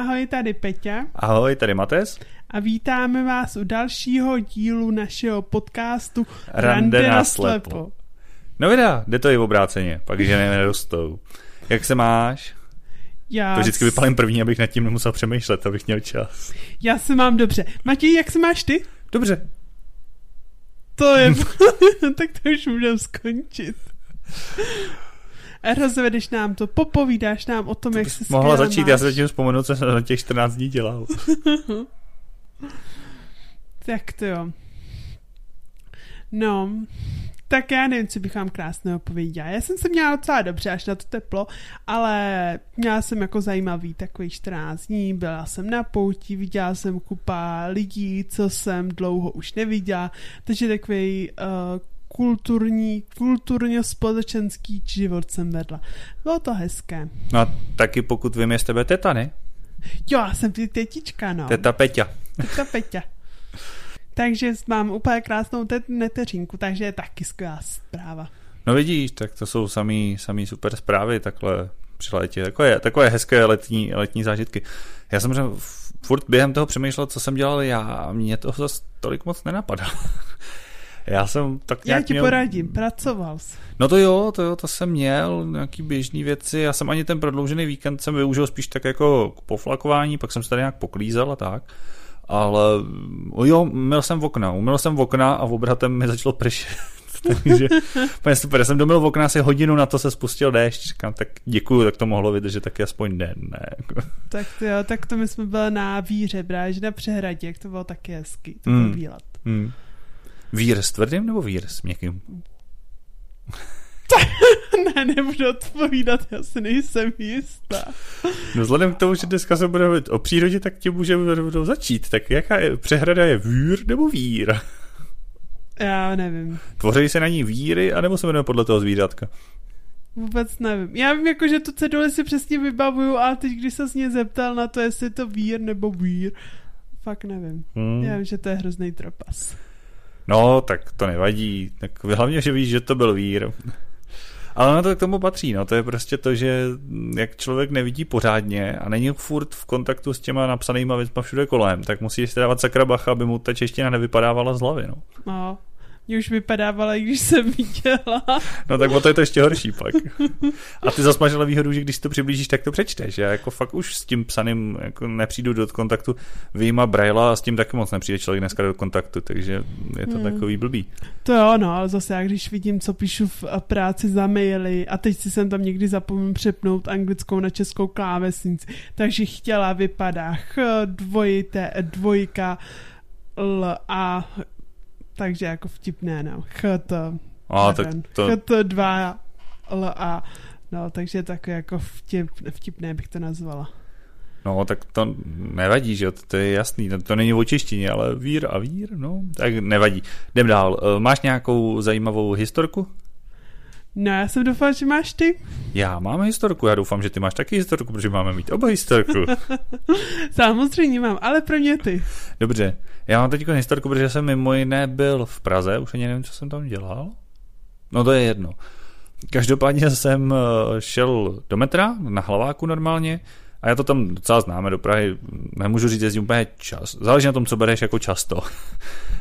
Ahoj, tady Peťa. Ahoj, tady Mates. A vítáme vás u dalšího dílu našeho podcastu Rande na slepo. No videa, jde to i obráceně, pak že nerostou. Jak se máš? To vždycky vypalím první, abych nad tím nemusel přemýšlet, abych měl čas. Já se mám dobře. Matěj, jak se máš ty? Dobře. To je... Tak to už můžeme skončit. Rozvedeš nám to, popovídáš nám o tom, to jak se skvěle mohla začít, máš. Já se zatím vzpomenu, co jsem na těch 14 dní dělal. Tak to jo. No, tak já nevím, co bych vám krásného pověděla. Já jsem se měla docela dobře, až na to teplo, ale měla jsem jako zajímavý takový 14 dní, byla jsem na pouti, viděla jsem kupa lidí, co jsem dlouho už neviděla, takže takový kulturně-společenský život jsem vedla. Bylo to hezké. No taky pokud vím, je z tebe teta, ne? Jo, já jsem tetička, no. Teta Peťa. Teta Peťa. Takže mám úplně krásnou neteřinku, takže je taky skvělá zpráva. No vidíš, tak to jsou samý super zprávy takhle při létě. Takové hezké letní zážitky. Já jsem furt během toho přemýšlel, co jsem dělal já. Mně toho zase tolik moc nenapadalo. Já jsem tak nějak poradím, pracoval jsi. No to jo, to jsem měl, nějaký běžný věci. Já jsem ani ten prodloužený víkend jsem využil spíš tak jako k poflakování, pak jsem se tady nějak poklízal a tak. Ale jo, umyl jsem okna a obratem mi začalo pršet. Takže úplně super, já jsem domyl okna asi hodinu, na to se spustil déšť. Říkám, tak děkuju, tak to mohlo vydržet taky aspoň den, ne? Tak to jo, tak to my jsme byli na víře, bráž na přehradě, jak to bylo taky hezky, to byl výlet. Vír s tvrdým nebo vír s měkkým? Ne, nebudu odpovídat, já si nejsem jistá. No vzhledem k tomu, že dneska se budeme mluvit o přírodě, tak ti můžeme začít. Tak jaká přehrada je vír nebo vír? Já nevím. Tvoří se na ní víry, anebo se jmenuje podle toho zvířátka? Vůbec nevím. Já vím, jako, že tu ceduli si přesně vybavuju, ale teď, když se s ní zeptal na to, jestli je to vír nebo vír, fakt nevím. Já vím, že to je hrozný trapas. No, tak to nevadí. Tak hlavně, že víš, že to byl vír. Ale na to k tomu patří. No. To je prostě to, že jak člověk nevidí pořádně a není furt v kontaktu s těma napsanýma věcma všude kolem, tak musí si dávat sakra bacha, aby mu ta čeština nevypadávala z hlavy. No, mě už vypadávala, i když jsem viděla. No tak o to je to ještě horší pak. A ty zas máš ale výhodu, že když to přiblížíš, tak to přečteš. Já jako fakt už s tím psaným jako nepřijdu do kontaktu. Vyjíma Braila a s tím taky moc nepřijde člověk dneska do kontaktu, takže je to takový blbý. To jo, no, ale zase já když vidím, co píšu v práci za maily a teď si jsem tam někdy zapomněl přepnout anglickou na českou klávesnici, takže chtěla vypadá dvojka L a... Takže jako vtipné, no. Ch to 2 L A. No, takže takové jako vtipné bych to nazvala. No, tak to nevadí, že jo, to je jasný. To není o češtině, ale vír a vír, no. Tak nevadí. Jdem dál. Máš nějakou zajímavou historku? No, já jsem doufala, že máš ty. Já mám historku, já doufám, že ty máš taky historku, protože máme mít oba historku. Samozřejmě mám, ale pro mě ty. Dobře, já mám teď historku, protože jsem mimo jiné byl v Praze, už ani nevím, co jsem tam dělal. No to je jedno. Každopádně jsem šel do metra, na Hlaváku normálně, a já to tam docela známe do Prahy, nemůžu říct, jezdím úplně čas. Záleží na tom, co bereš jako často.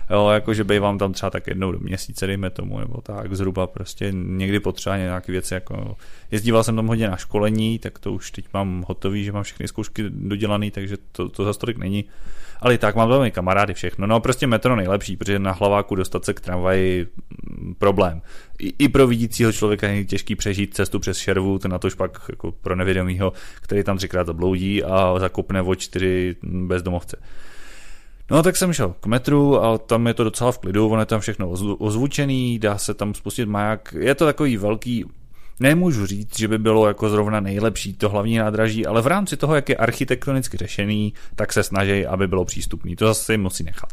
Jo, jakože bejvám tam třeba tak jednou do měsíce, dejme tomu, nebo tak zhruba prostě někdy potřeba nějaké věci. Jako... Jezdíval jsem tam hodně na školení, tak to už teď mám hotový, že mám všechny zkoušky dodělané, takže to zas tolik není. Ale i tak mám velmi kamarády všechno. No prostě metro nejlepší, protože na Hlaváku dostat se k tramvaji problém. I pro vidícího člověka je těžký přežít cestu přes šervu, to natož pak jako pro nevědomýho, který tam třikrát zabloudí a zakopne o 4 bezdomovce. No tak jsem šel k metru a tam je to docela v klidu, ono je tam všechno ozvučený, dá se tam spustit maják, je to takový velký, nemůžu říct, že by bylo jako zrovna nejlepší to hlavní nádraží, ale v rámci toho, jak je architektonicky řešený, tak se snaží, aby bylo přístupný, to zase jim musí nechat.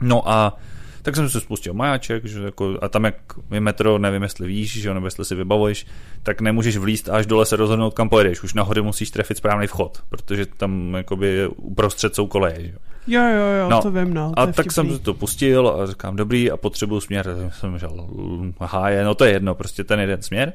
No a tak jsem si spustil majáček, že jako, a tam jak je metro, nevím jestli víš, že, nebo jestli si vybavuješ, tak nemůžeš vlíst až dole se rozhodnout, kam pojedeš. Už nahoře musíš trefit správný vchod, protože tam jakoby uprostřed jsou koleje. Že? Jo, no, to vím, no. To a tak jsem to pustil a říkám, dobrý, a potřebuju směr. Jsem žel, aha, no to je jedno, prostě ten jeden směr.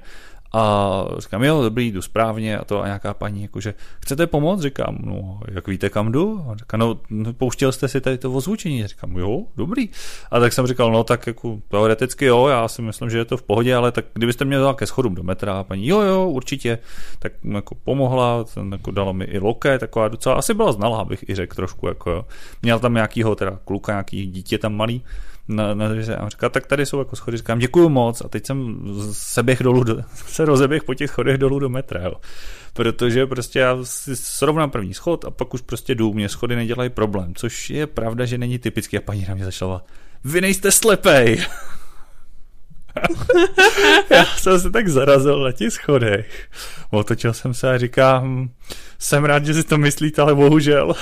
A říkám, jo, dobrý, jdu správně a to a nějaká paní, jakože, chcete pomoct? Říkám, no, jak víte, kam jdu? A říkám, no, pouštěl jste si tady to ozvučení? Říkám, jo, dobrý. A tak jsem říkal, no, tak jako teoreticky jo, já si myslím, že je to v pohodě, ale tak kdybyste mě dala ke schodům do metra a paní, jo, určitě, tak jako pomohla, jako dala mi i loket, taková docela, asi byla znalá, abych i řekl trošku, jako jo. Měl tam nějakýho, teda kluka, nějaký dítě tam malý, a říká, tak tady jsou jako schody, říkám, děkuju moc a teď jsem se rozeběh po těch schodech dolů do metra, jo. Protože prostě já si srovnám první schod a pak už prostě jdu, mě schody nedělají problém, což je pravda, že není typický a paní na mě začala, vy nejste slepej. Já jsem se tak zarazil na těch schodech, otočil jsem se a říkám, jsem rád, že si to myslíte, ale bohužel.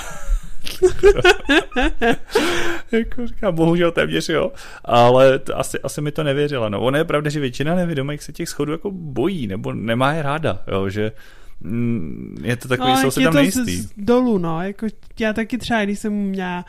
Jako říkám, bohužel téměř jo, ale asi mi to nevěřila. No, ono je pravda, že většina nevědomých se těch schodů jako bojí, nebo nemá je ráda, jo, že je to takový, jsou se tam nejistý. Dolů, no, jako já taky třeba, když jsem měla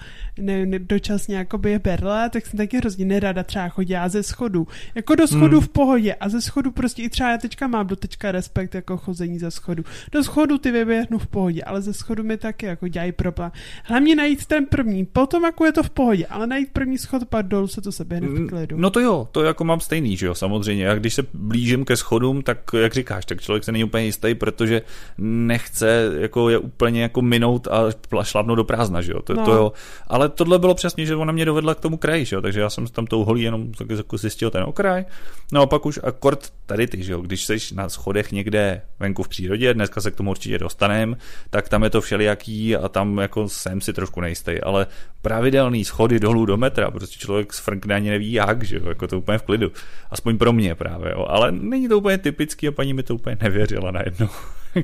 dočasně jakoby berla, tak jsem taky hrozně nerada třeba chodila ze schodu. Jako do schodu v pohodě a ze schodu prostě i třeba já teďka mám doteďka respekt jako chození ze schodu. Do schodu ty vyběhnu v pohodě, ale ze schodu mi taky jako dělají problém. Hlavně najít ten první, potom jako je to v pohodě, ale najít první schod, pak dolů se to seběhne v klidu. No to jo, to jako mám stejný, že jo, samozřejmě. A když se blížím ke schodům, tak jak říkáš, tak člověk se není úplně jistý, protože nechce jako je úplně jako minout a šlápnout do prázdna, že jo. To jo. Ale tohle bylo přesně, že ona mě dovedla k tomu kraji, že jo. Takže já jsem tam tou holí jenom jako zjistil ten okraj. No a pak už akord tady ty, že jo, když seš na schodech někde venku v přírodě, dneska se k tomu určitě dostaneme, tak tam je to všelijaký a tam jako jsem si trošku nejistý, ale pravidelný schody dolů do metra, prostě člověk sfrkne ani neví jak, že jo, jako to úplně v klidu. Aspoň pro mě právě, jo. Ale není to úplně typický a paní mi to úplně nevěřila najednou.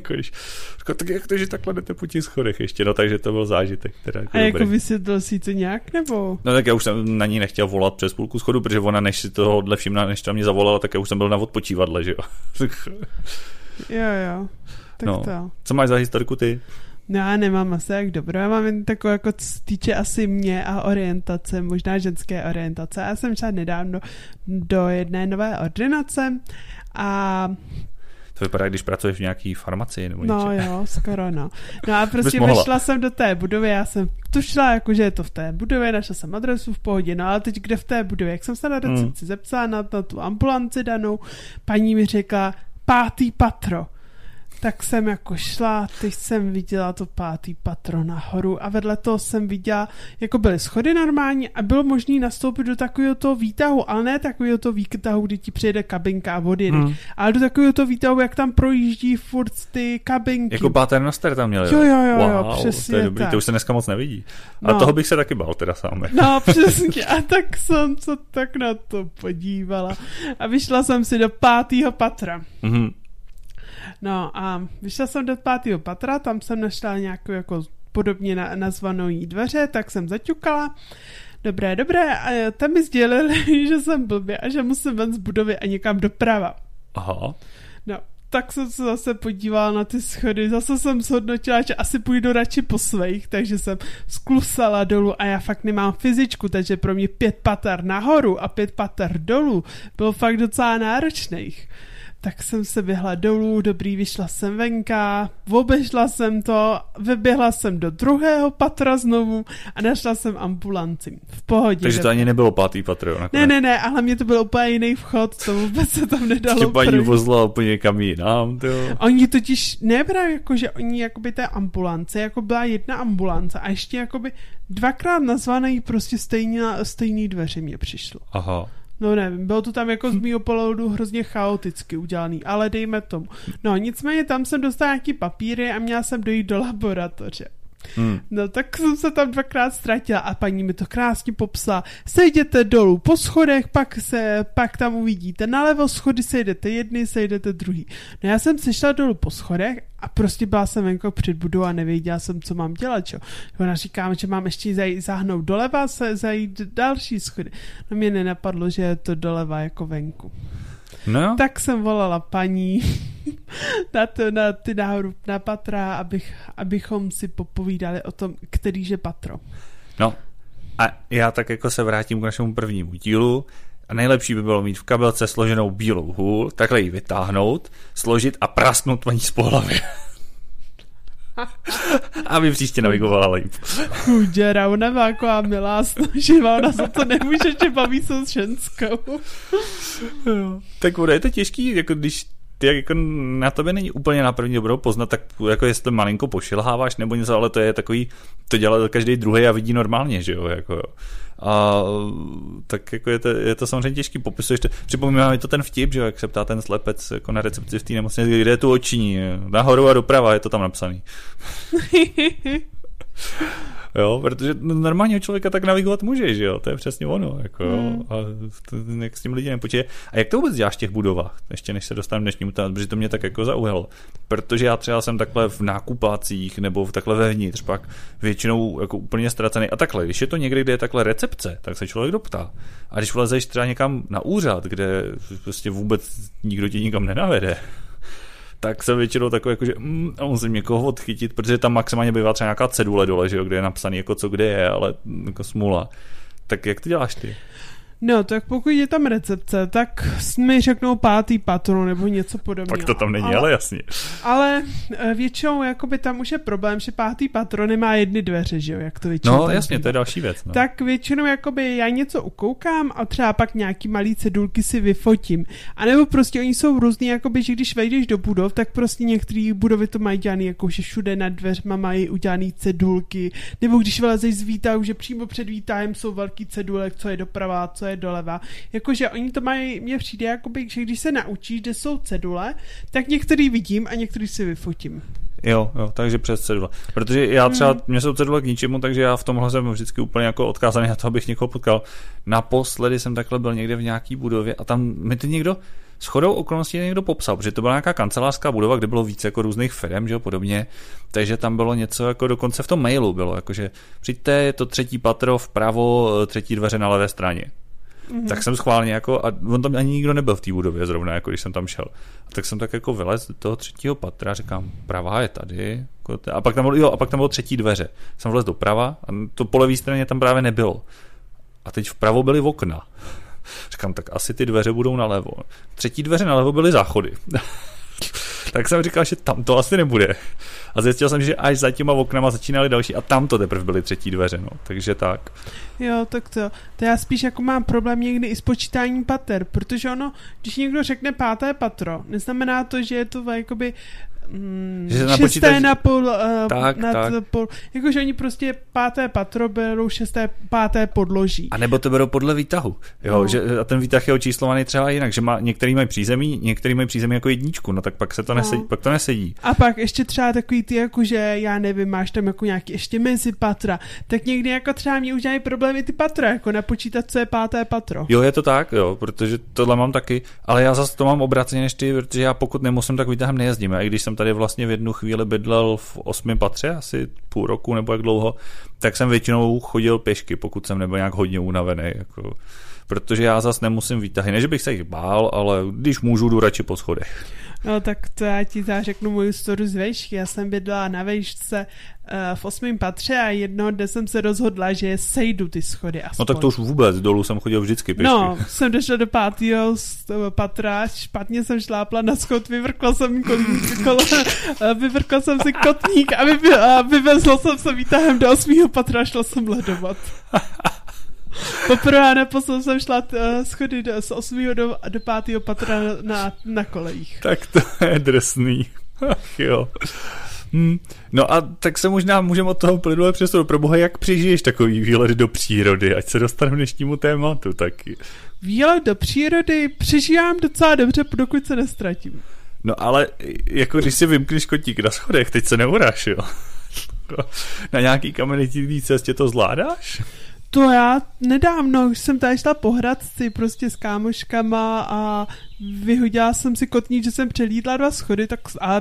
Když, tak jak to, že takhle jdete po těch schodech ještě, no takže to byl zážitek. Teda jako a dobrý. Jako vysvětlil si to nějak, nebo? No tak já už jsem na ní nechtěl volat přes půlku schodu, protože ona než si tohohle všimla, než tam mě zavolala, tak já už jsem byl na odpočívadle, že jo. Jo, tak no. To. Co máš za historiku ty? No já nemám asi jak dobrou, já mám jen takovou, jako co se týče asi mě a orientace, možná ženské orientace. Já jsem šla nedávno do jedné nové ordinace a... To vypadá, když pracuješ v nějaký farmaci nebo něco. No jo, skoro no. No a prostě vešla jsem do té budovy, já jsem tušila, jakože je to v té budově, našla jsem adresu v pohodě, no ale teď kde v té budově, jak jsem se na recepci zepsala na tu ambulanci danou, paní mi řekla 5. patro. Tak jsem jako šla, teď jsem viděla to 5. patro nahoru a vedle toho jsem viděla, jako byly schody normální a bylo možné nastoupit do takového toho výtahu, ale ne takového toho výtahu, kdy ti přijede kabinka a vody, ale do takového toho výtahu, jak tam projíždí furt ty kabinky. Jako paternoster tam měli. Jo, wow, přesně. To je dobrý, to už se dneska moc nevidí. A no. Toho bych se taky bál teda sám. No přesně, a tak jsem se tak na to podívala a vyšla jsem si do 5. patra. Mhm. No a vyšla jsem do 5. patra, tam jsem našla nějakou jako podobně nazvanou jí dveře, tak jsem zaťukala. Dobré, a tam mi sdělili, že jsem blbě a že musím ven z budovy a někam doprava. Aha. No, tak jsem se zase podívala na ty schody, zase jsem zhodnotila, že asi půjdu radši po svých, takže jsem sklusala dolů a já fakt nemám fyzičku, takže pro mě 5 pater nahoru a 5 pater dolů bylo fakt docela náročných. Tak jsem se běhla dolů, dobrý, vyšla jsem venka, obešla jsem to, vyběhla jsem do 2. patra znovu a našla jsem ambulanci. V pohodě. Takže to ani nebylo 5. patro. Nakonec. Ne, ale mě to byl úplně jiný vchod, to vůbec se tam nedalo. Tě paní vozla úplně kam jinam, jo. Oni totiž, ne právě jako, že oni jakoby té ambulance, jako byla jedna ambulance a ještě jakoby 2krát nazvané prostě stejný dveře mě přišlo. Aha. No nevím, bylo to tam jako z mýho pohledu hrozně chaoticky udělaný, ale dejme tomu. No nicméně tam jsem dostala nějaký papíry a měla jsem dojít do laboratoře. No tak jsem se tam 2krát ztratila a paní mi to krásně popsala. Sejděte dolů po schodech, pak tam uvidíte. Nalevo schody sejdete jedny, sejdete druhý. No já jsem sešla dolů po schodech a prostě byla jsem venko před budou a nevěděla jsem, co mám dělat, čo. Ona říká, že mám ještě zahnout doleva, se zajít další schody. No mě nenapadlo, že je to doleva jako venku. No. Tak jsem volala paní na ty nahoru na patra, abychom si popovídali o tom, který je patro. No a já tak jako se vrátím k našemu prvnímu dílu A nejlepší by bylo mít v kabelce složenou bílou hůl, takhle ji vytáhnout, složit a prasknout paní z pohlavy. Aby příště navigovala líp. Chuděra, ona má taková milá složivá, ona za to nemůže, že baví se s ženskou. No. Tak ono je to těžký, jako když ty jako na tobě není úplně na první dobrou poznat, tak jako jestli malinko pošilháváš nebo něco, ale to je takový, to dělá každý druhý a vidí normálně, že jo, jako a tak jako je to samozřejmě těžký, popisuješ to, připomíná mi to ten vtip, že jo, jak se ptá ten slepec jako na recepci v té nemocnici, kde je tu oční, nahoru a doprava, je to tam napsaný. Jo, protože normálního člověka tak navigovat můžeš, že jo, to je přesně ono, jako a to, jak s tím lidi nepočítá. A jak to vůbec děláš v těch budovách, ještě než se dostaneme dnešnímu tématu, protože to mě tak jako zaujalo, protože já třeba jsem takhle v nákupácích nebo takhle vevnitř pak většinou jako úplně ztracený a takhle, když je to někde, kde je takhle recepce, tak se člověk doptá. A když vlezeš třeba někam na úřad, kde prostě vůbec nikdo tě nikam nenavede, tak jsem většinou takový, jakože a musím někoho odchytit, protože tam maximálně bývá třeba nějaká cedule dole, že jo, kde je napsaný jako co kde je, ale jako smula. Tak jak to děláš ty? No, tak pokud je tam recepce, tak mi řeknou 5. patro nebo něco podobného. Pak to tam není, ale jasně. Ale většinou jakoby tam už je problém, že 5. patro nemá jedny dveře, že jo, jak to většinou. No, jasně, to je další věc. No. Tak většinou jakoby já něco ukoukám a třeba pak nějaký malý cedulky si vyfotím. A nebo prostě oni jsou různý, jakoby, že když vejdeš do budov, tak prostě některé budovy to mají dělaný, jako že všude nad dveřma mají udělaný cedulky, nebo když vylezeš z výtahu, že přímo před výtahem jsou velký cedulek, co je doprava, co je doleva. Jakože oni to mají, mně přijde, jakoby, že když se naučíš, kde jsou cedule, tak některý vidím a některý si vyfotím. Jo, takže přes cedule. Protože já třeba, mě jsou cedule k ničemu, takže já v tomhle jsem vždycky úplně jako odkázaný na to, abych někoho potkal. Naposledy jsem takhle byl někde v nějaký budově a tam mi to někdo shodou okolností popsal, protože to byla nějaká kancelářská budova, kde bylo více jako různých firem, že jo, podobně. Takže tam bylo něco jako dokonce v tom mailu bylo, jakože přijďte, je to 3. patro vpravo, 3. dveře na levé straně. Mm-hmm. Tak jsem schválně jako, a on tam ani nikdo nebyl v té budově zrovna, jako když jsem tam šel. A tak jsem tak jako vylez do toho 3. patra, říkám, pravá je tady. A pak tam bylo, a pak tam bylo 3. dveře. Jsem vlez doprava a to po levé straně tam právě nebylo. A teď vpravo byly okna. Říkám, tak asi ty dveře budou nalevo. 3. dveře nalevo byly záchody. Tak jsem říkal, že tam to asi nebude. A zjistil jsem, že až za těma oknama začínaly další a tam to teprve byly 3. dveře, no. Takže tak. Jo, tak to. To já spíš jako mám problém někdy i s počítáním pater, protože ono, když někdo řekne 5. patro, neznamená to, že je to jakoby že 6. na pol, jakože oni prostě 5. patro berou 5. podloží. A nebo to berou podle výtahu. Jo, že, a ten výtah je očíslovaný třeba jinak, že má, některý mají přízemí jako jedničku, no tak pak se to nesedí, pak to nesedí. A pak ještě třeba takový ty, jakože já nevím, máš tam jako nějaký ještě mezi patra, tak někdy jako třeba mě už dělají problémy ty patra, jako napočítat, co je 5. patro. Jo, je to tak, jo, protože tohle mám taky, ale já zase to mám obráceně než ty, protože já pokud nemusím, tak výtahem nejezdím. A i když jsem tady vlastně v jednu chvíli bydlel v 8. patře, asi půl roku nebo jak dlouho, tak jsem většinou chodil pěšky, pokud jsem nebyl nějak hodně unavený. Jako, protože já zase nemusím výtahy. Ne, že bych se jich bál, ale když můžu, jdu radši po schodech. No tak to já ti řeknu moju storu z vejšky. Já jsem bydlela na vejšce v 8. patře a jednoho dne jsem se rozhodla, že sejdu ty schody aspoň. No tak to už vůbec, dolů jsem chodil vždycky pěšky. No, jsem došla do 5. patra, špatně jsem šlápla na schod, vyvrkla jsem si kotník a vyvezla jsem se výtahem do 8. patra a šla jsem ledovat. Poprvé naposled jsem šla schody z 8. do 5. patra na kolejích. Tak to je drsný. Ach jo. No a tak se možná můžeme od toho plynule přesunout. Pro boha, jak přežiješ takový výlet do přírody, ať se dostaneme dnešnímu tématu taky. Výlet do přírody přežívám docela dobře, dokud se nestratím. No ale jako když si vymkneš kotík na schodech, teď se neuráš, jo? Na nějaký kamenitý cestě to zvládáš? To já nedávno, když jsem tady šla po Hradci prostě s kámoškama a vyhodila jsem si kotník, že jsem přelítla 2 schody,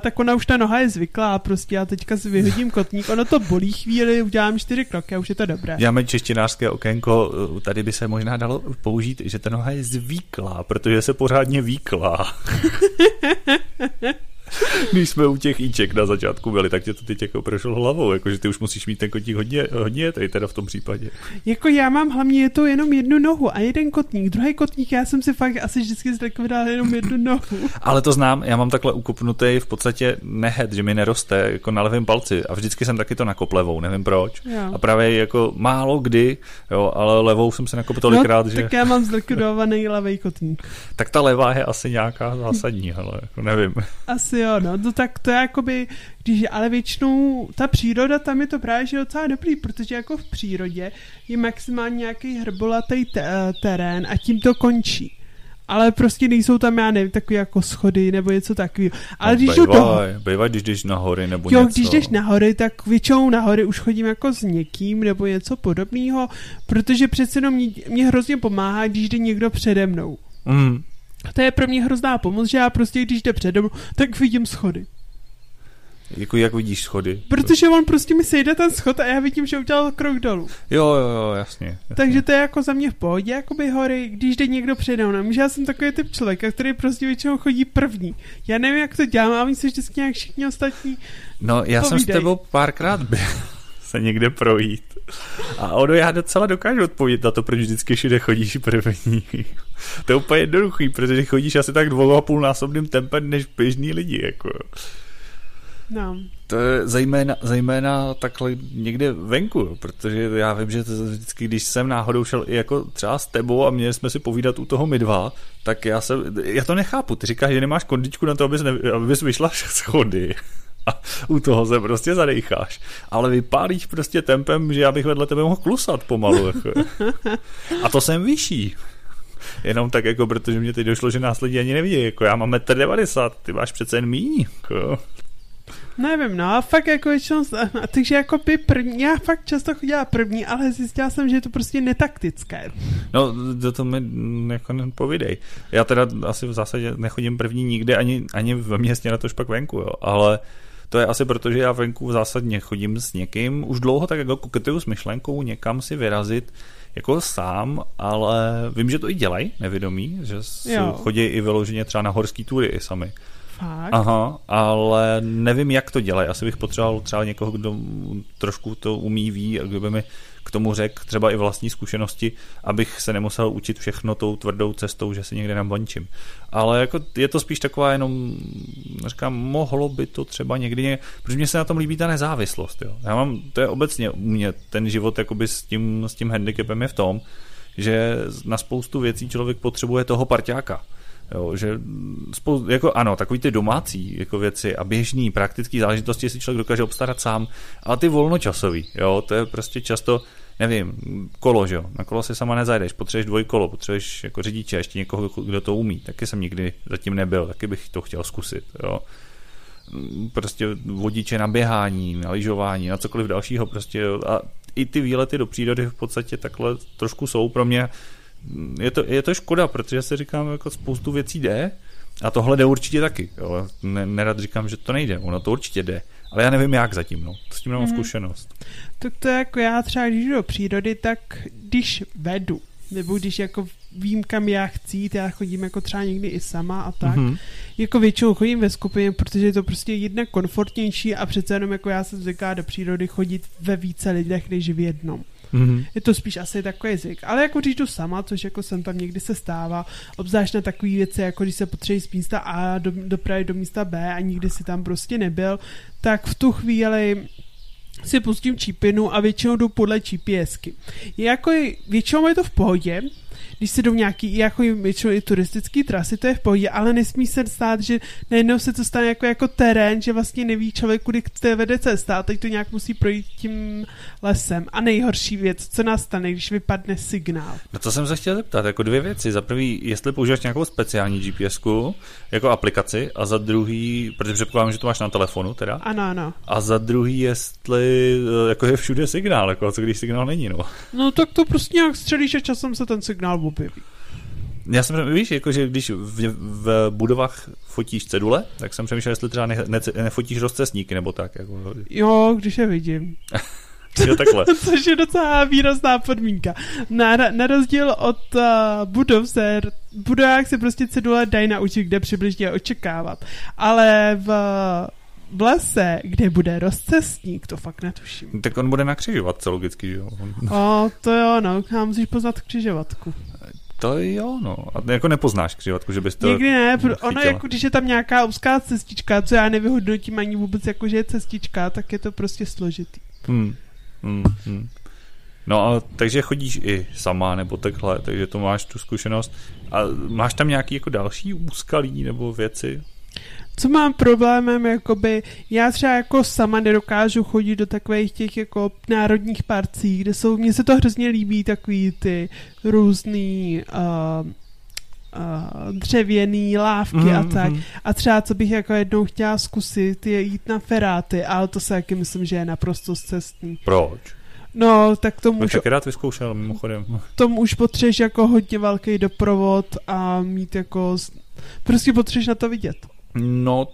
tak ona už ta noha je zvyklá a prostě já teďka si vyhodím kotník, ono to bolí chvíli, udělám 4 kroky a už je to dobré. Děláme češtinářské okénko, tady by se možná dalo použít, že ta noha je zvyklá, protože se pořádně výklá. Když jsme u těch iček na začátku byli, tak tě to teď jako prošlo hlavou, jakože ty už musíš mít ten kotník hodně tady teda v tom případě. Jako já mám hlavně to jenom jednu nohu a jeden kotník, druhý kotník, já jsem si fakt asi vždycky zdrakvědal jenom jednu nohu. Ale to znám, já mám takhle ukopnutý v podstatě nehet, že mi neroste jako na levém palci a vždycky jsem taky to nakop levou, nevím proč. Jo. A právě jako málo kdy, jo, ale levou jsem se nakop tolikrát, no, že... tak já mám zdrakvědovaný levý kotník. Tak ta levá je asi nějaká zásadní, hele, jako nevím. Asi jo, no, to tak to je jakoby, když, ale většinou ta příroda, tam je to právě že docela dobrý, protože jako v přírodě je maximálně nějaký hrbolatý terén a tím to končí. Ale prostě nejsou tam, já nevím, takové jako schody nebo něco takového. Ale no, bývaj, když jdeš na hory nebo jo, něco. Jo, když jdeš na hory, tak většinou na hory už chodím jako s někým nebo něco podobného, protože přece jenom mě hrozně pomáhá, když jde někdo přede mnou. Mhm. To je pro mě hrozná pomoc, že já prostě, když jde přede mnou, tak vidím schody. Jak vidíš schody? Protože on prostě mi sejde ten schod a já vidím, že udělal krok dolů. Jo, jasně. Takže to je jako za mě v pohodě, jakoby hory, když jde někdo přede mnou. Já jsem takový typ člověka, který prostě většinou chodí první. Já nevím, jak to dělám, ale oni se vždycky nějak všichni ostatní. No, já jsem s tebou párkrát byl se někde projít. A ono, já docela dokážu odpovědět na to, proč vždycky všude chodíš první. To je úplně jednoduchý, protože chodíš asi tak 2,5násobným tempem než běžný lidi, jako. No. To je zejména takhle někde venku, protože já vím, že to vždycky, když jsem náhodou šel i jako třeba s tebou a měli jsme si povídat u toho my dva, tak já to nechápu. Ty říkáš, že nemáš kondičku na to, abys vyšla schody. A u toho se prostě zadejcháš. Ale vypálíš prostě tempem, že já bych vedle tebe mohl klusat pomalu. Jako. A to jsem vyšší. Jenom tak, jako, protože mě teď došlo, že nás lidi ani nevidí. Jako, já mám 1,90 m, ty máš přece jen míň. Jako. Nevím, no, fakt jako většinou, takže jako by první, já fakt často chodila první, ale zjistila jsem, že je to prostě netaktické. No, to mi jako nepovídej. Já teda asi v zásadě nechodím první nikde, ani ve městě, na to špak venku, jo, ale to je asi proto, že já venku zásadně chodím s někým, už dlouho tak jako koketuju s myšlenkou někam si vyrazit jako sám, ale vím, že to i dělají nevědomí, že chodí i vyloženě třeba na horský túry i sami. Fakt? Aha, ale nevím, jak to dělají. Asi bych potřeboval třeba někoho, kdo trošku to umí, ví a kdo by mi k tomu řekl třeba i vlastní zkušenosti, abych se nemusel učit všechno tou tvrdou cestou, že se někde nabančím. Ale jako je to spíš taková jenom, říkám, mohlo by to třeba někdy, protože mě se na tom líbí ta nezávislost. Jo. Já mám, to je obecně u mě, ten život jakoby s tím handicapem je v tom, že na spoustu věcí člověk potřebuje toho parťáka. Jo, že jako ano, takový ty domácí jako věci a běžný, praktický záležitosti si člověk dokáže obstarat sám, ale ty volnočasový, jo, to je prostě často, nevím, kolo, že jo, na kolo si sama nezajdeš, potřebuješ dvojkolo, potřebuješ jako řidiče, ještě někoho, kdo to umí, taky jsem nikdy zatím nebyl, taky bych to chtěl zkusit, jo. Prostě vodiče na běhání, na lyžování, na cokoliv dalšího prostě, jo. A i ty výlety do přírody v podstatě takhle trošku jsou pro mě. Je to škoda, protože si říkám, jako spoustu věcí jde a tohle jde určitě taky. Jo. Nerad říkám, že to nejde, ono to určitě jde, ale já nevím jak zatím, no. S tím nemám zkušenost. Tak to je jako já třeba, když jdu do přírody, tak když vedu, nebo když jako vím, kam já chci jít, já chodím jako třeba někdy i sama a tak. Mm-hmm. Jako většinou chodím ve skupině, protože je to prostě jednak komfortnější a přece jenom jako já jsem zvyklá do přírody chodit ve více lidech, než v jednom. Mm-hmm. Je to spíš asi takový zvyk, ale jako když jdu sama, což jako jsem tam někdy se stává, obzvlášť na takový věci, jako když se potřebuje z místa A dopravit do místa B a nikdy si tam prostě nebyl, tak v tu chvíli si pustím čípinu a většinou jdu podle GPSky. Většinou je to v pohodě, když se jdou nějaký jako i turistický trasy, to je v pohodě, ale nesmí se stát, že najednou se to stane jako terén, že vlastně neví člověk, kudy se vede cesta a teď to nějak musí projít tím lesem. A nejhorší věc, co nás stane, když vypadne signál. No to jsem se chtěl zeptat, jako dvě věci. Za prvý, jestli používáš nějakou speciální GPSku, jako aplikaci, a za druhý, protože předpokládám, že to máš na telefonu teda. Ano. A za druhý, jestli jako je všude signál, jako co když signál není, no. No tak to prostě nějak střelíš a časem se ten signál objeví. Já jsem přemýšlel, víš, jakože když v budovách fotíš cedule, tak jsem přemýšlel, jestli třeba nefotíš rozcestníky nebo tak. Jako. Jo, když je vidím. Jo, takhle. Což je docela výrazná podmínka. Na rozdíl od budov se budovách se prostě cedule dají naučit, kde přibližně očekávat. Ale v lese, kde bude rozcestník, to fakt netuším. Tak on bude na křižovatce logicky, jo? To jo, no, já musíš poznat křižovatku. To jo, no. A jako nepoznáš křižovatku, že bys to nikdy ne, ono jako když je tam nějaká úzká cestička, co já nevyhodnotím ani vůbec jako, že je cestička, tak je to prostě složitý. No a takže chodíš i sama nebo takhle, takže to máš tu zkušenost. A máš tam nějaký jako další úskalí nebo věci? Co mám problémem, jakoby, já třeba jako sama nedokážu chodit do takových těch jako národních parcí, kde jsou, mně se to hrozně líbí, takový ty různý dřevěný lávky a tak. A třeba, co bych jako jednou chtěla zkusit, je jít na feráty, ale to se taky myslím, že je naprosto scestný. Proč? No, tak to už... taky rád vyzkoušel, mimochodem. Tomu už potřebuješ jako hodně velký doprovod a mít jako... Prostě potřebuješ na to vidět. No,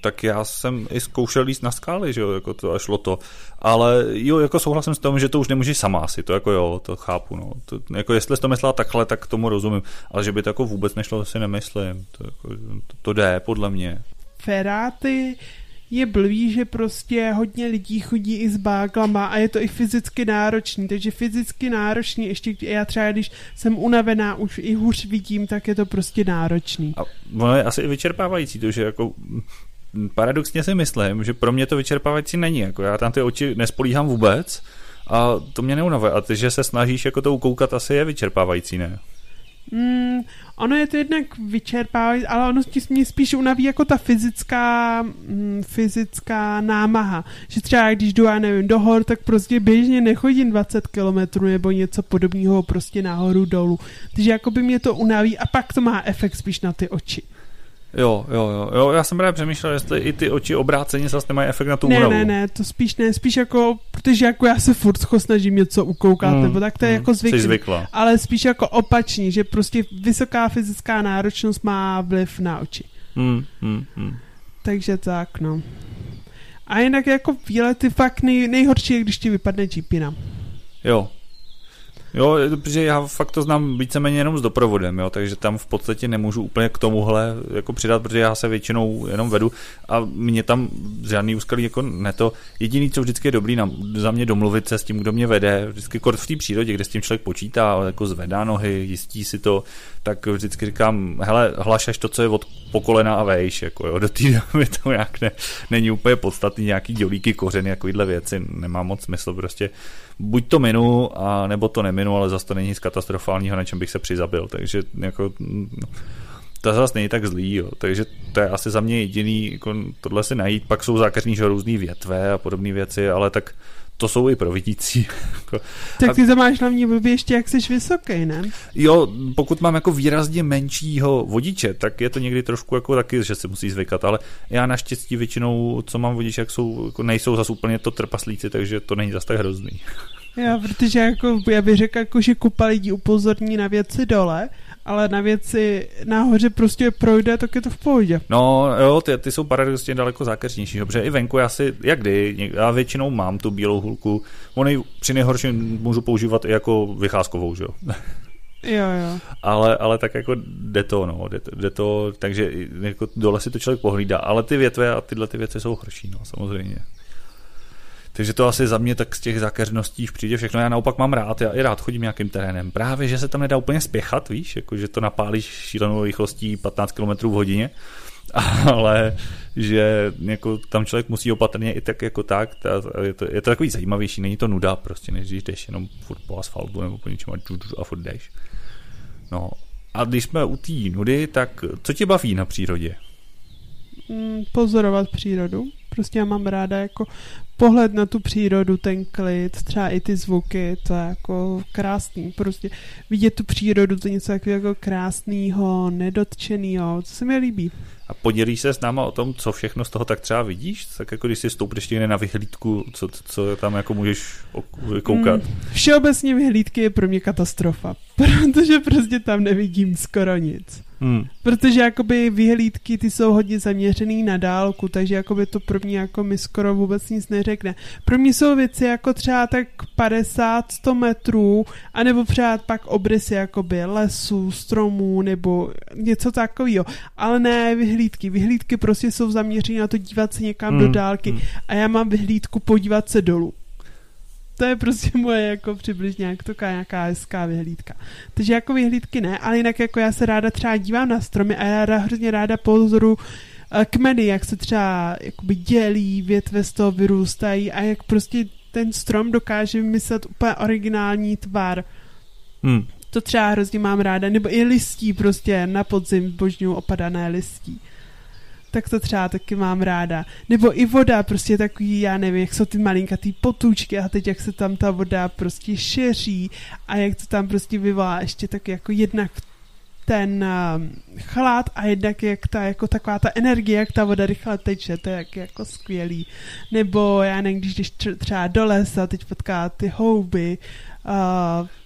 tak já jsem i zkoušel jíst na skály, že jo, jako to a šlo to, ale jo, jako souhlasím s tím, že to už nemůžeš sama asi, to jako jo, to chápu, no, to, jako jestli jsi to myslela takhle, tak tomu rozumím, ale že by to jako vůbec nešlo, si nemyslím, to, jako, to jde, podle mě. Feráty je blbý, že prostě hodně lidí chodí i s báklama a je to i fyzicky náročný, takže fyzicky náročný, ještě já třeba, když jsem unavená, už i hůř vidím, tak je to prostě náročný. A ono je asi i vyčerpávající, to, že jako paradoxně si myslím, že pro mě to vyčerpávající není, jako já tam ty oči nespolíhám vůbec a to mě neunavuje, a ty, že se snažíš jako to ukoukat, asi je vyčerpávající, ne? Ono je to jednak vyčerpávající, ale ono mě spíš unaví jako ta fyzická námaha, že třeba když jdu, já nevím, do hor, tak prostě běžně nechodím 20 kilometrů nebo něco podobného prostě nahoru dolů, takže jakoby mě to unaví a pak to má efekt spíš na ty oči. Jo, já jsem právě přemýšlel, jestli i ty oči obráceně zase nemají efekt na tu únavu. Ne, to spíš ne, spíš jako, protože jako já se furt snažím něco ukoukat, nebo tak to je jako zvykla. Ale spíš jako opačný, že prostě vysoká fyzická náročnost má vliv na oči. Takže tak, no. A jinak jako výlety fakt nejhorší je, když ti vypadne čípina. Jo, protože já fakt to znám víceméně jenom s doprovodem, jo, takže tam v podstatě nemůžu úplně k tomuhle jako přidat, protože já se většinou jenom vedu a mě tam žádný úskalí jako neto. Jediný, co vždycky je dobrý za mě domluvit se s tím, kdo mě vede, vždycky kort v té přírodě, kde s tím člověk počítá, jako zvedá nohy, jistí si to, tak vždycky říkám, hele, hlašaš to, co je od pokolena a vejš, jako jo, do té doby to nějak není úplně podstatný, nějaký dělíky, kořeny, takovýhle věci, nemá moc smysl, prostě buď to minu, a nebo to neminu, ale zase to není nic katastrofálního, na čem bych se přizabil, takže jako to zase není tak zlý, jo. Takže to je asi za mě jediný, jako tohle si najít, pak jsou zákeřní, že různý větve a podobné věci, ale tak to jsou i providící. Tak ty to máš hlavně blbě ještě, jak jsi vysoký, ne? Jo, pokud mám jako výrazně menšího vodiče, tak je to někdy trošku jako taky, že se musí zvykat, ale já naštěstí většinou, co mám vodiče, jak jsou, jako nejsou zas úplně to trpaslíci, takže to není zas tak hrozný. Jo, protože jako, já bych řekl, jako, že kupa lidí upozorní na věci dole, ale na věci nahoře prostě projde, tak je to v pohodě. No jo, ty jsou paradoxně daleko zákeřnější, dobře, i venku já si, jak kdy, já většinou mám tu bílou hulku, ono ji při nejhorším můžu používat i jako vycházkovou, že jo? Jo. Ale tak jako jde to, takže jako dole si to člověk pohlídá, ale ty větve a tyhle ty věci jsou horší, no samozřejmě. Takže to asi za mě tak z těch zákeřností přijde všechno. Já naopak mám rád, já i rád chodím nějakým terénem. Právě, že se tam nedá úplně spěchat, víš, jako, že to napálíš šílenou rychlostí 15 km v hodině, ale že jako, tam člověk musí opatrně i tak jako tak, je to takový zajímavější, není to nuda prostě, než když jdeš jenom furt po asfaltu nebo po něčem a furt jdeš. No a když jsme u té nudy, tak co tě baví na přírodě? Pozorovat přírodu. Prostě já mám ráda jako pohled na tu přírodu, ten klid, třeba i ty zvuky, to je jako krásný. Prostě vidět tu přírodu, to je něco takového jako krásného, nedotčeného, co se mi líbí. a podělíš se s náma o tom, co všechno z toho tak třeba vidíš? Tak jako když si stoupneš někde na vyhlídku, co tam jako můžeš koukat? Všeobecně vyhlídky je pro mě katastrofa, protože prostě tam nevidím skoro nic. Protože jakoby vyhlídky ty jsou hodně zaměřený na dálku, takže jakoby to pro mě jako mi skoro vůbec nic neřekne. Pro mě jsou věci jako třeba tak 50-100 metrů, anebo třeba pak obrysy jakoby lesů, stromů, nebo něco takového. Ale ne vyhlídky. Vyhlídky prostě jsou zaměřený na to dívat se někam do dálky a já mám vyhlídku podívat se dolů. To je prostě moje jako přibližně jak taková nějaká hezká vyhlídka. Takže jako vyhlídky ne, ale jinak jako já se ráda třeba dívám na stromy a já hrozně ráda pozoruju kmeny, jak se třeba jakoby dělí, větve z toho vyrůstají a jak prostě ten strom dokáže vymyslet úplně originální tvar. To třeba hrozně mám ráda. Nebo i listí prostě na podzim zbožňuju opadané listí. Tak to třeba taky mám ráda. Nebo i voda, prostě takový, já nevím, jak jsou ty malinkatý potůčky a teď jak se tam ta voda prostě šeří a jak to tam prostě vyvolá ještě tak jako jednak ten chlad a jednak jak ta, jako taková ta energie, jak ta voda rychle teče, to je jako skvělý. Nebo já nevím, když jdeš třeba do lesa, teď potká ty houby.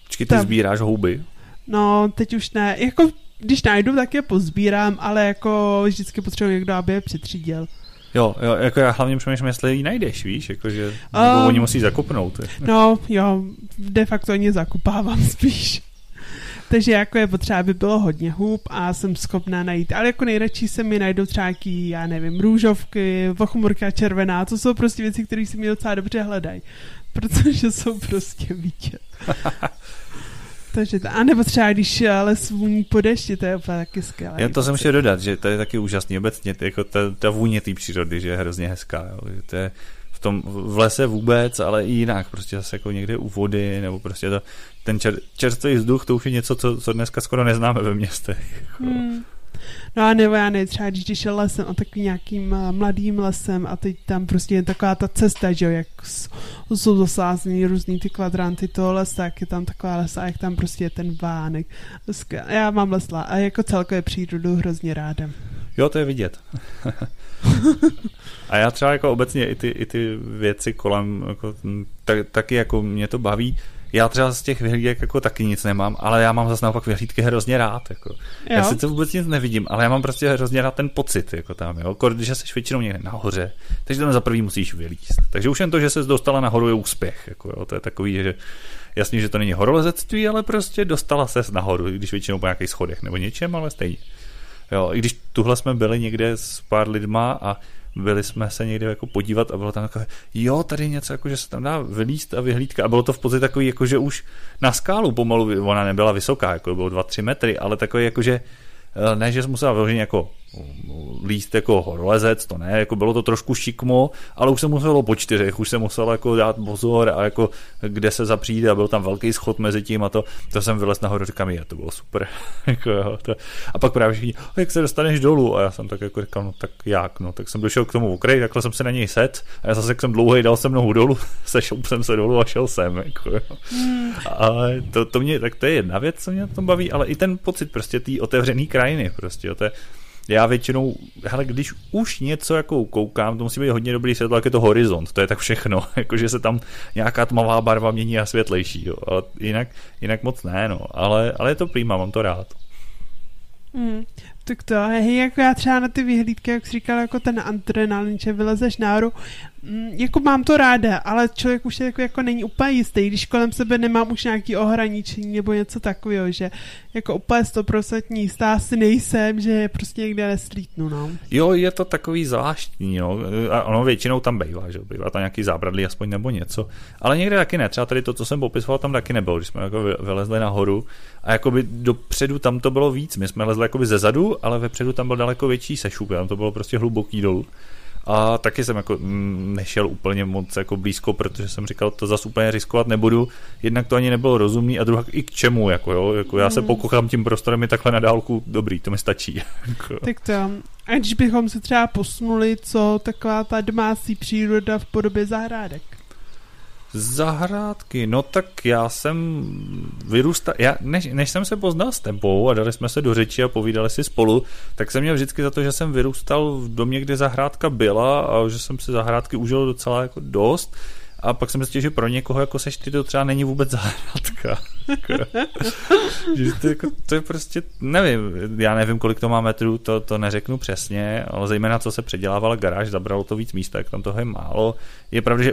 Počkej, ty sbíráš houby? No, teď už ne, jako když najdu, tak je pozbírám, ale jako vždycky potřebuji někdo, aby je přetřídil. Jo, jako já hlavně přemýšlím, jestli ji najdeš, víš, jakože oni musí zakopnout. No, jo, de facto oni zakopávám spíš. Takže jako je potřeba, aby bylo hodně hub a jsem schopná najít, ale jako nejradši se mi najdou třeba nějaký, já nevím, růžovky, vochmurka červená, to jsou prostě věci, které si mi docela dobře hledají, protože jsou prostě vidět. A nebo třeba, když les vůní po dešti, to je úplně taky skvělé. Já to jsem chtěl dodat, že to je taky úžasný obecně, jako ta vůně té přírody, že je hrozně hezká. Jo. To je v lese vůbec, ale i jinak, prostě zase jako někde u vody, nebo prostě ten čerstvý vzduch, to už je něco, co dneska skoro neznáme ve městech. No a nebo já třeba, když šel lesem a takovým nějakým mladým lesem a teď tam prostě je taková ta cesta, že jo, jak jsou zasázeny různý ty kvadranty toho lesa, jak je tam taková lesa a jak tam prostě je ten vánek. Já mám lesla a jako celkově přírodu hrozně ráda. Jo, to je vidět. A já třeba jako obecně i ty věci kolem, jako, taky jako mě to baví. Já třeba z těch vyhlídek jako taky nic nemám, ale já mám zase naopak vyhlídky hrozně rád. Jako. Já sice vůbec nic nevidím, ale já mám prostě hrozně rád ten pocit jako tam, jo. Když jsi většinou někde nahoře, takže tam za prvý musíš vylízt. Takže už jen to, že jsi dostala nahoru, je úspěch. Jako, jo. To je takový, že jasně, že to není horolezectví, ale prostě dostala ses nahoru, i když většinou po nějakých schodech nebo něčem, ale stejně. Jo, i když tuhle jsme byli někde s pár lidma a byli jsme se někde jako podívat a bylo tam takové, jo, tady něco, jako, že se tam dá vylízt a vyhlídka a bylo to v podstatě takový, jako, že už na skálu pomalu, ona nebyla vysoká, jako bylo 2-3 metry, ale takový, jako, že ne, že jsi musela vyloženě jako líst jako horolezec, to ne, jako bylo to trošku šikmo, ale už se muselo po 4, už se muselo jako dát pozor a jako kde se zapřijde a byl tam velký schod mezi tím a to jsem vylez nahoru, říkám, to bylo super. A pak právě všichni, jak se dostaneš dolů a já jsem tak jako říkal, no tak jak, no tak jsem došel k tomu okraji, takhle jsem se na něj set a já zase jak jsem dlouhej, dal jsem nohu dolů, sešel jsem se dolů a šel jsem. Jako, ale to mě, tak to je jedna věc, co mě na tom baví, ale i ten pocit prostě té otevřený krajiny prostě, jo, to je, já většinou, hele, když už něco jako koukám, to musí být hodně dobrý světlo, jak je to horizont, to je tak všechno, jakože se tam nějaká tmavá barva mění a světlejší, jo. Ale jinak moc ne, no, ale je to prýma, mám to rád. Tak to, hej, jako já třeba na ty vyhlídky, jak jsi říkal, jako ten adrenalin, že vylezeš nahoru, jako mám to ráda, ale člověk už jako není úplně jistý, když kolem sebe nemám už nějaký ohraničení nebo něco takového, že jako úplně 100% jistá si nejsem, že prostě někde neslítnu, no. Jo, je to takový zvláštní, no, a ono většinou tam bývá, že bývá tam nějaký zábradlí aspoň nebo něco, ale někde taky ne, třeba tady to, co jsem popisoval, tam taky nebylo, když jsme jako vylezli nahoru a jakoby dopředu tam to bylo víc, my jsme lezli jakoby zezadu, ale vepředu tam byl daleko větší sešup, tam to bylo prostě hluboký dolů. A taky jsem jako nešel úplně moc jako blízko, protože jsem říkal, to zas úplně riskovat nebudu, jednak to ani nebylo rozumný a druhá i k čemu, jako jo, jako já se pokochám tím prostorem i takhle na dálku, dobrý, to mi stačí. Tak to, a když bychom se třeba posunuli, co taková ta domácí příroda v podobě zahrádek? Zahrádky, no tak já jsem vyrůstal, než jsem se poznal s tebou a dali jsme se do řeči a povídali si spolu, tak jsem měl vždycky za to, že jsem vyrůstal v domě, kde zahrádka byla a že jsem si zahrádky užil docela jako dost a pak jsem zjistil, že pro někoho jako seš ty to třeba není vůbec zahrádka. To je prostě, nevím, já nevím, kolik to má metrů, to neřeknu přesně, ale zejména, co se předělávala garáž, zabralo to víc místa, jak tam toho je málo. Je pravda, že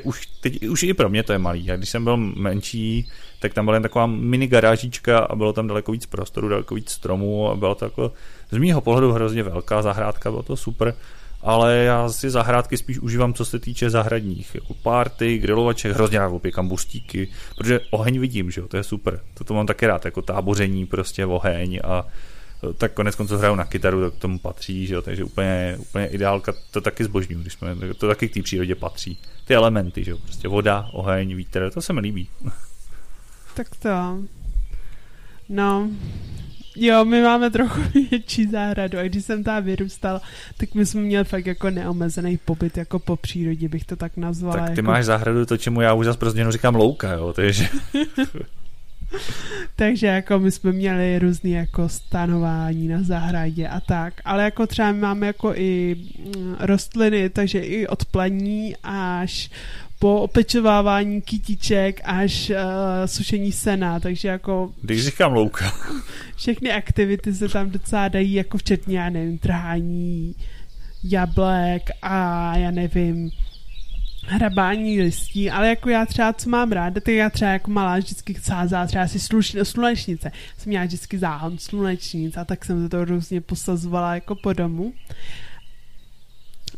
už i pro mě to je malý. A když jsem byl menší, tak tam byla jen taková mini garážička a bylo tam daleko víc prostoru, daleko víc stromů a bylo to jako z mýho pohledu hrozně velká zahrádka, bylo to super. Ale já si zahrádky spíš užívám, co se týče zahradních, jako párty, grilovaček, hrozně rád opěkám bustíky, protože oheň vidím, že jo, to je super, to mám taky rád, jako táboření, prostě oheň a tak koneckonců hraju na kytaru, tak k tomu patří, že jo, takže úplně ideálka, to taky zbožňuju, když jsme, to taky k té přírodě patří, ty elementy, že jo, prostě voda, oheň, vítr, to se mi líbí. Tak to, no... Jo, my máme trochu větší zahradu a když jsem tam vyrůstala, tak my jsme měli fakt jako neomezený pobyt jako po přírodě, bych to tak nazvala. Tak ty jako... máš zahradu, to čemu já už zase prostě jenom říkám louka, jo, takže... Takže jako my jsme měli různý jako stanování na zahradě a tak, ale jako třeba máme jako i rostliny, takže i od plení až... po opečovávání kytiček až sušení sena, takže jako... Když říkám louka. Všechny aktivity se tam docela dají, jako včetně, já nevím, trhání jablek a já nevím, hrabání listí, ale jako já třeba, co mám ráda, tak já třeba jako malá vždycky sázala třeba asi slunečnice. Jsem měla vždycky záhon slunečnic a tak jsem se to různě posazovala jako po domu.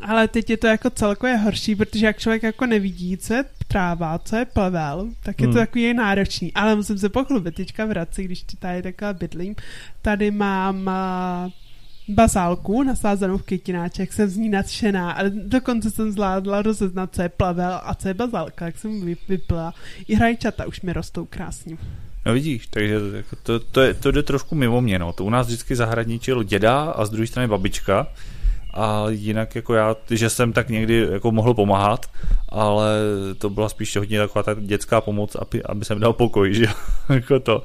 Ale teď je to jako celkově horší, protože jak člověk jako nevidí, co je tráva, co je plevel, tak je to takový náročný. Ale musím se pochlubit, teďka v Hradci, když tady takhle bydlím, tady mám bazálku nasázenou v kytináček, jsem z ní nadšená a dokonce jsem zvládla rozeznat, co je plevel a co je bazálka, jak jsem vypila. I hrajčata už mi rostou krásně. No vidíš, takže to jde trošku mimo mě, no. To u nás vždycky zahradničil děda a z druhé strany babička. A jinak jako já, že jsem tak někdy jako mohl pomáhat, ale to byla spíš hodně taková ta dětská pomoc, aby jsem dal pokoj, že jako to.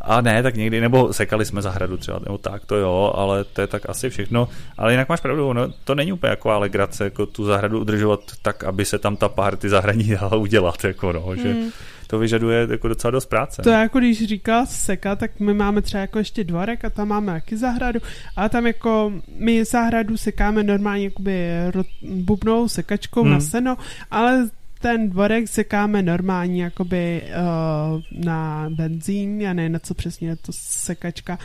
A ne, tak někdy, nebo sekali jsme zahradu třeba, nebo tak, to jo, ale to je tak asi všechno. Ale jinak máš pravdu, no, to není úplně jako legrace, jako tu zahradu udržovat tak, aby se tam ta party zahradní dala udělat, jako no, že... To vyžaduje jako docela dost práce. To je jako když říká seka, tak my máme třeba jako ještě dvorek a tam máme taky zahradu, ale tam jako my zahradu sekáme normálně jakoby bubnou sekačkou na seno, ale ten dvorek sekáme normálně jakoby na benzín, já nevím, na co přesně je to sekačka.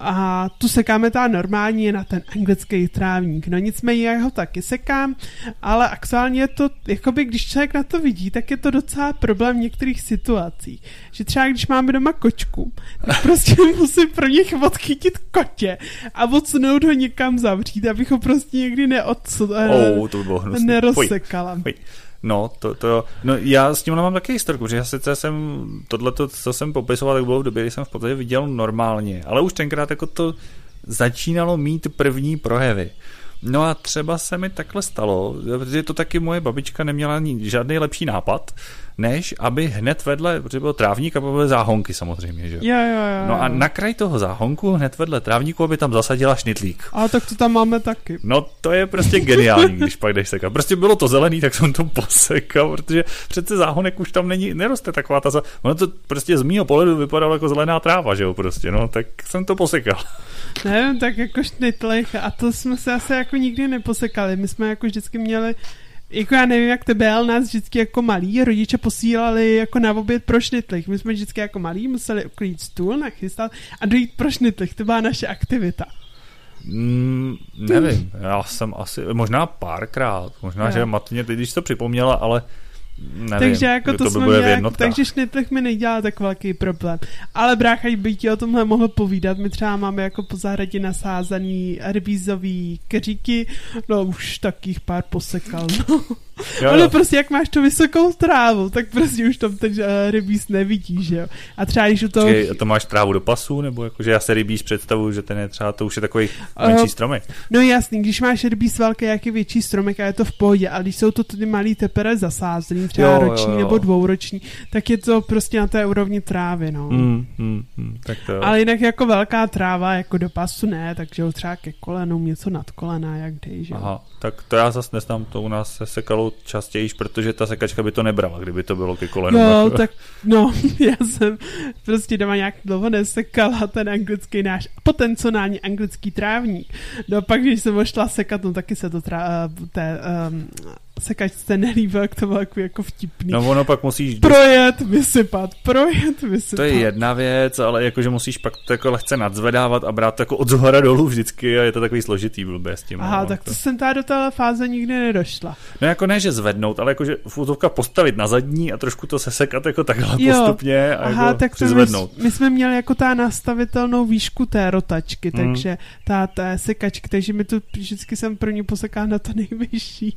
A tu sekáme ta normální na ten anglický trávník. No nicméně já ho taky sekám, ale aktuálně je to, jakoby když člověk na to vidí, tak je to docela problém v některých situacích. Že třeba když máme doma kočku, tak prostě musím pro něj odchytit kotě a odsunout ho někam zavřít, abych ho prostě někdy nerozsekala. Pojď. No, no, já s tím mám taky historiku, protože já sice jsem tohleto, co jsem popisoval, tak bylo v době, kdy jsem v podstatě viděl normálně, ale už tenkrát jako to začínalo mít první projevy. No a třeba se mi takhle stalo, protože to taky moje babička neměla žádný lepší nápad, než aby hned vedle, protože byl trávník a byly záhonky samozřejmě, že jo. No a na kraj toho záhonku hned vedle trávníku, aby tam zasadila šnitlík. A tak to tam máme taky. No to je prostě geniální, když pak jdeš sekat. Prostě bylo to zelený, tak jsem to posekal, protože přece záhonek už tam není, neroste taková ta... Ono to prostě z mýho pohledu vypadalo jako zelená tráva, že jo, prostě, no, tak jsem to posekal. Nevím, tak jako šnitlík a to jsme se asi jako nikdy neposekali. My jsme jako vždycky měli jako já nevím, jak tebe, ale nás vždycky jako malí rodiče posílali jako na oběd pro šnitlík. My jsme vždycky jako malí museli uklidit stůl, nachystat a dojít pro šnitlík. To byla naše aktivita. Nevím, já jsem asi, možná párkrát, možná, že matně, když to připomněla, ale nevím, takže jako to jsme měli, takže šnitlík mi nedělá tak velký problém. Ale brácha, by ti o tomhle mohl povídat. My třeba máme jako po zahradě nasázaný rybízový keříky, no už takých pár posekal. No. Jo, ono prostě, jak máš tu vysokou trávu, tak prostě už tam ten rybíz nevidíš, že jo. A třeba když u toho... Počkej, to máš trávu do pasu, nebo jakože já se rybíz představuju, že ten je třeba, to už je takový menší stromek. No jasný, když máš rybíz velký, jak je větší stromek a je to v pohodě, ale když jsou to ty malý tepere zasázený, třeba roční nebo dvouroční, tak je to prostě na té úrovni trávy, no. Tak to... Ale jinak jako velká tráva, jako do pasu ne, takže třeba ke kolenům, něco nad kolena, jak dej, že jo. Aha, tak to já zase neznám, to u nás se sekalo častěji, protože ta sekačka by to nebrala, kdyby to bylo ke kolenům. No, tak no, já jsem prostě doma nějak dlouho nesekala ten anglický náš potenciální anglický trávník. No pak, když jsem šla sekat, no taky se to sekačce nelíbil, jak to bylo jako vtipný. No ono pak musíš... Projet, vysypat. To je jedna věc, ale jakože musíš pak to jako lehce nadzvedávat a brát to jako od zhora dolů vždycky a je to takový složitý blbě s tím. Aha, no, tak to jsem tady do té fáze nikdy nedošla. No jako ne, že zvednout, ale jakože fůzovka postavit na zadní a trošku to sesekat jako takhle postupně a aha, jako tak přizvednout. My jsme měli jako ta nastavitelnou výšku té rotačky, takže ta sekačka, takže mi to vždycky jsem pro ní posekala na to nejvyšší.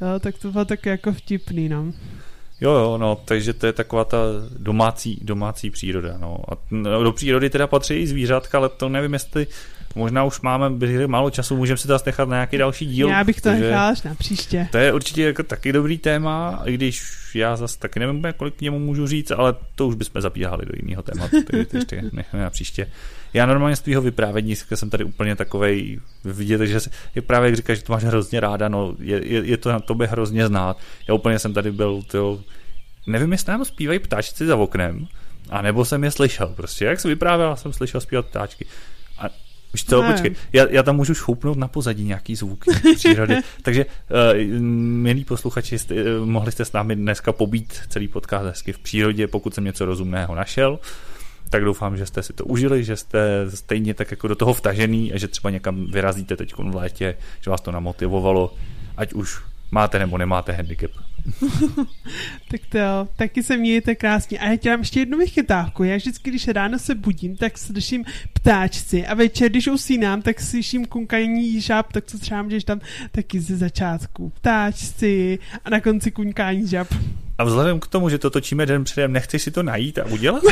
No, tak to bylo tak jako vtipný, no. Jo, no, takže to je taková ta domácí příroda, no. A do přírody teda patří i zvířátka, ale to nevím, jestli možná už máme málo času, můžeme si to nechat na nějaký další díl. Já bych to nechala až na příště. To je určitě jako taky dobrý téma, i když já zase taky nevím, kolik k němu můžu říct, ale to už bychom zapíhali do jiného tématu, takže to ještě necháme na příště. Já normálně z tvýho vyprávění jsem tady úplně takovej vidět, takže je právě, jak říkáš, že to máš hrozně ráda, no, je to na tobě hrozně znát. Já úplně jsem tady byl, nevím, jestli nám zpívají ptáčci za oknem, anebo jsem je slyšel prostě. Jak jsem vyprávěl, jsem slyšel zpívat ptáčky. A už to, počkej, já tam můžu šoupnout na pozadí nějaký zvuky přírody. Takže, milí posluchači, mohli jste s námi dneska pobít celý podcast hezky v přírodě, pokud jsem něco rozumného našel. Tak doufám, že jste si to užili, že jste stejně tak jako do toho vtažený a že třeba někam vyrazíte teď v létě, že vás to namotivovalo, ať už máte nebo nemáte handicap. Tak to jo, taky se mějte krásně. A já ti dám ještě jednu vychytávku. Já vždycky, když ráno se budím, tak slyším ptáčci a večer, když usínám, tak slyším kunkání žab, tak co třeba můžeš tam taky ze začátku. Ptáčci a na konci kunkání žab. A vzhledem k tomu, že to točíme den předem, nechceš si to najít a udělat?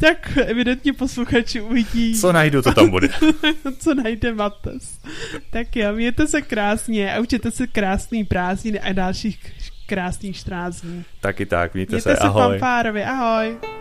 Tak evidentně posluchači uvidí. Co najdu, to tam bude. Co najde Mates. Tak jo, mějte se krásně a učete se krásný prázdnin a dalších krásných štrázní. Taky tak, mějte se, ahoj. Mějte se fanfárově, ahoj.